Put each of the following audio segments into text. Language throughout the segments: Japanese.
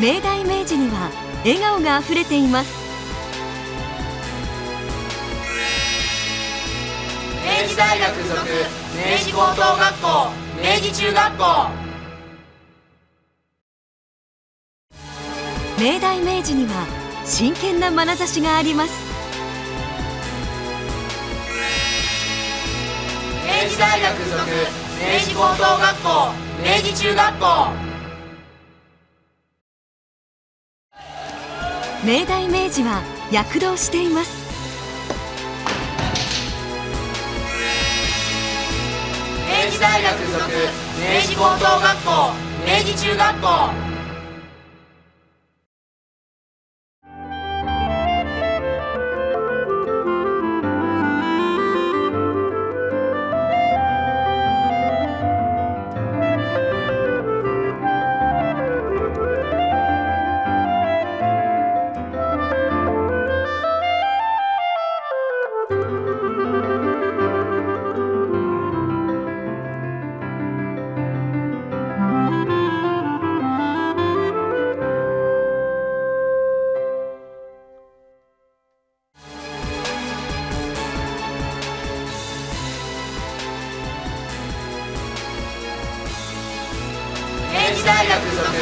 明大明治には笑顔があふれています。明治大学附属明治高等学校明治中学校。明大明治には真剣な眼差しがあります。明治大学附属明治高等学校明治中学校。明大明治は躍動しています。明治大学附属明治高等学校明治中学校。明治大学附属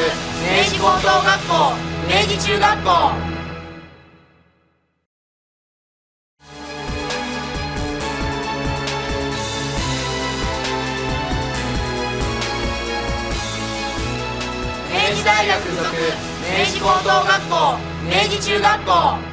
明治高等学校明治中学校。明治大学附属明治高等学校明治中学校。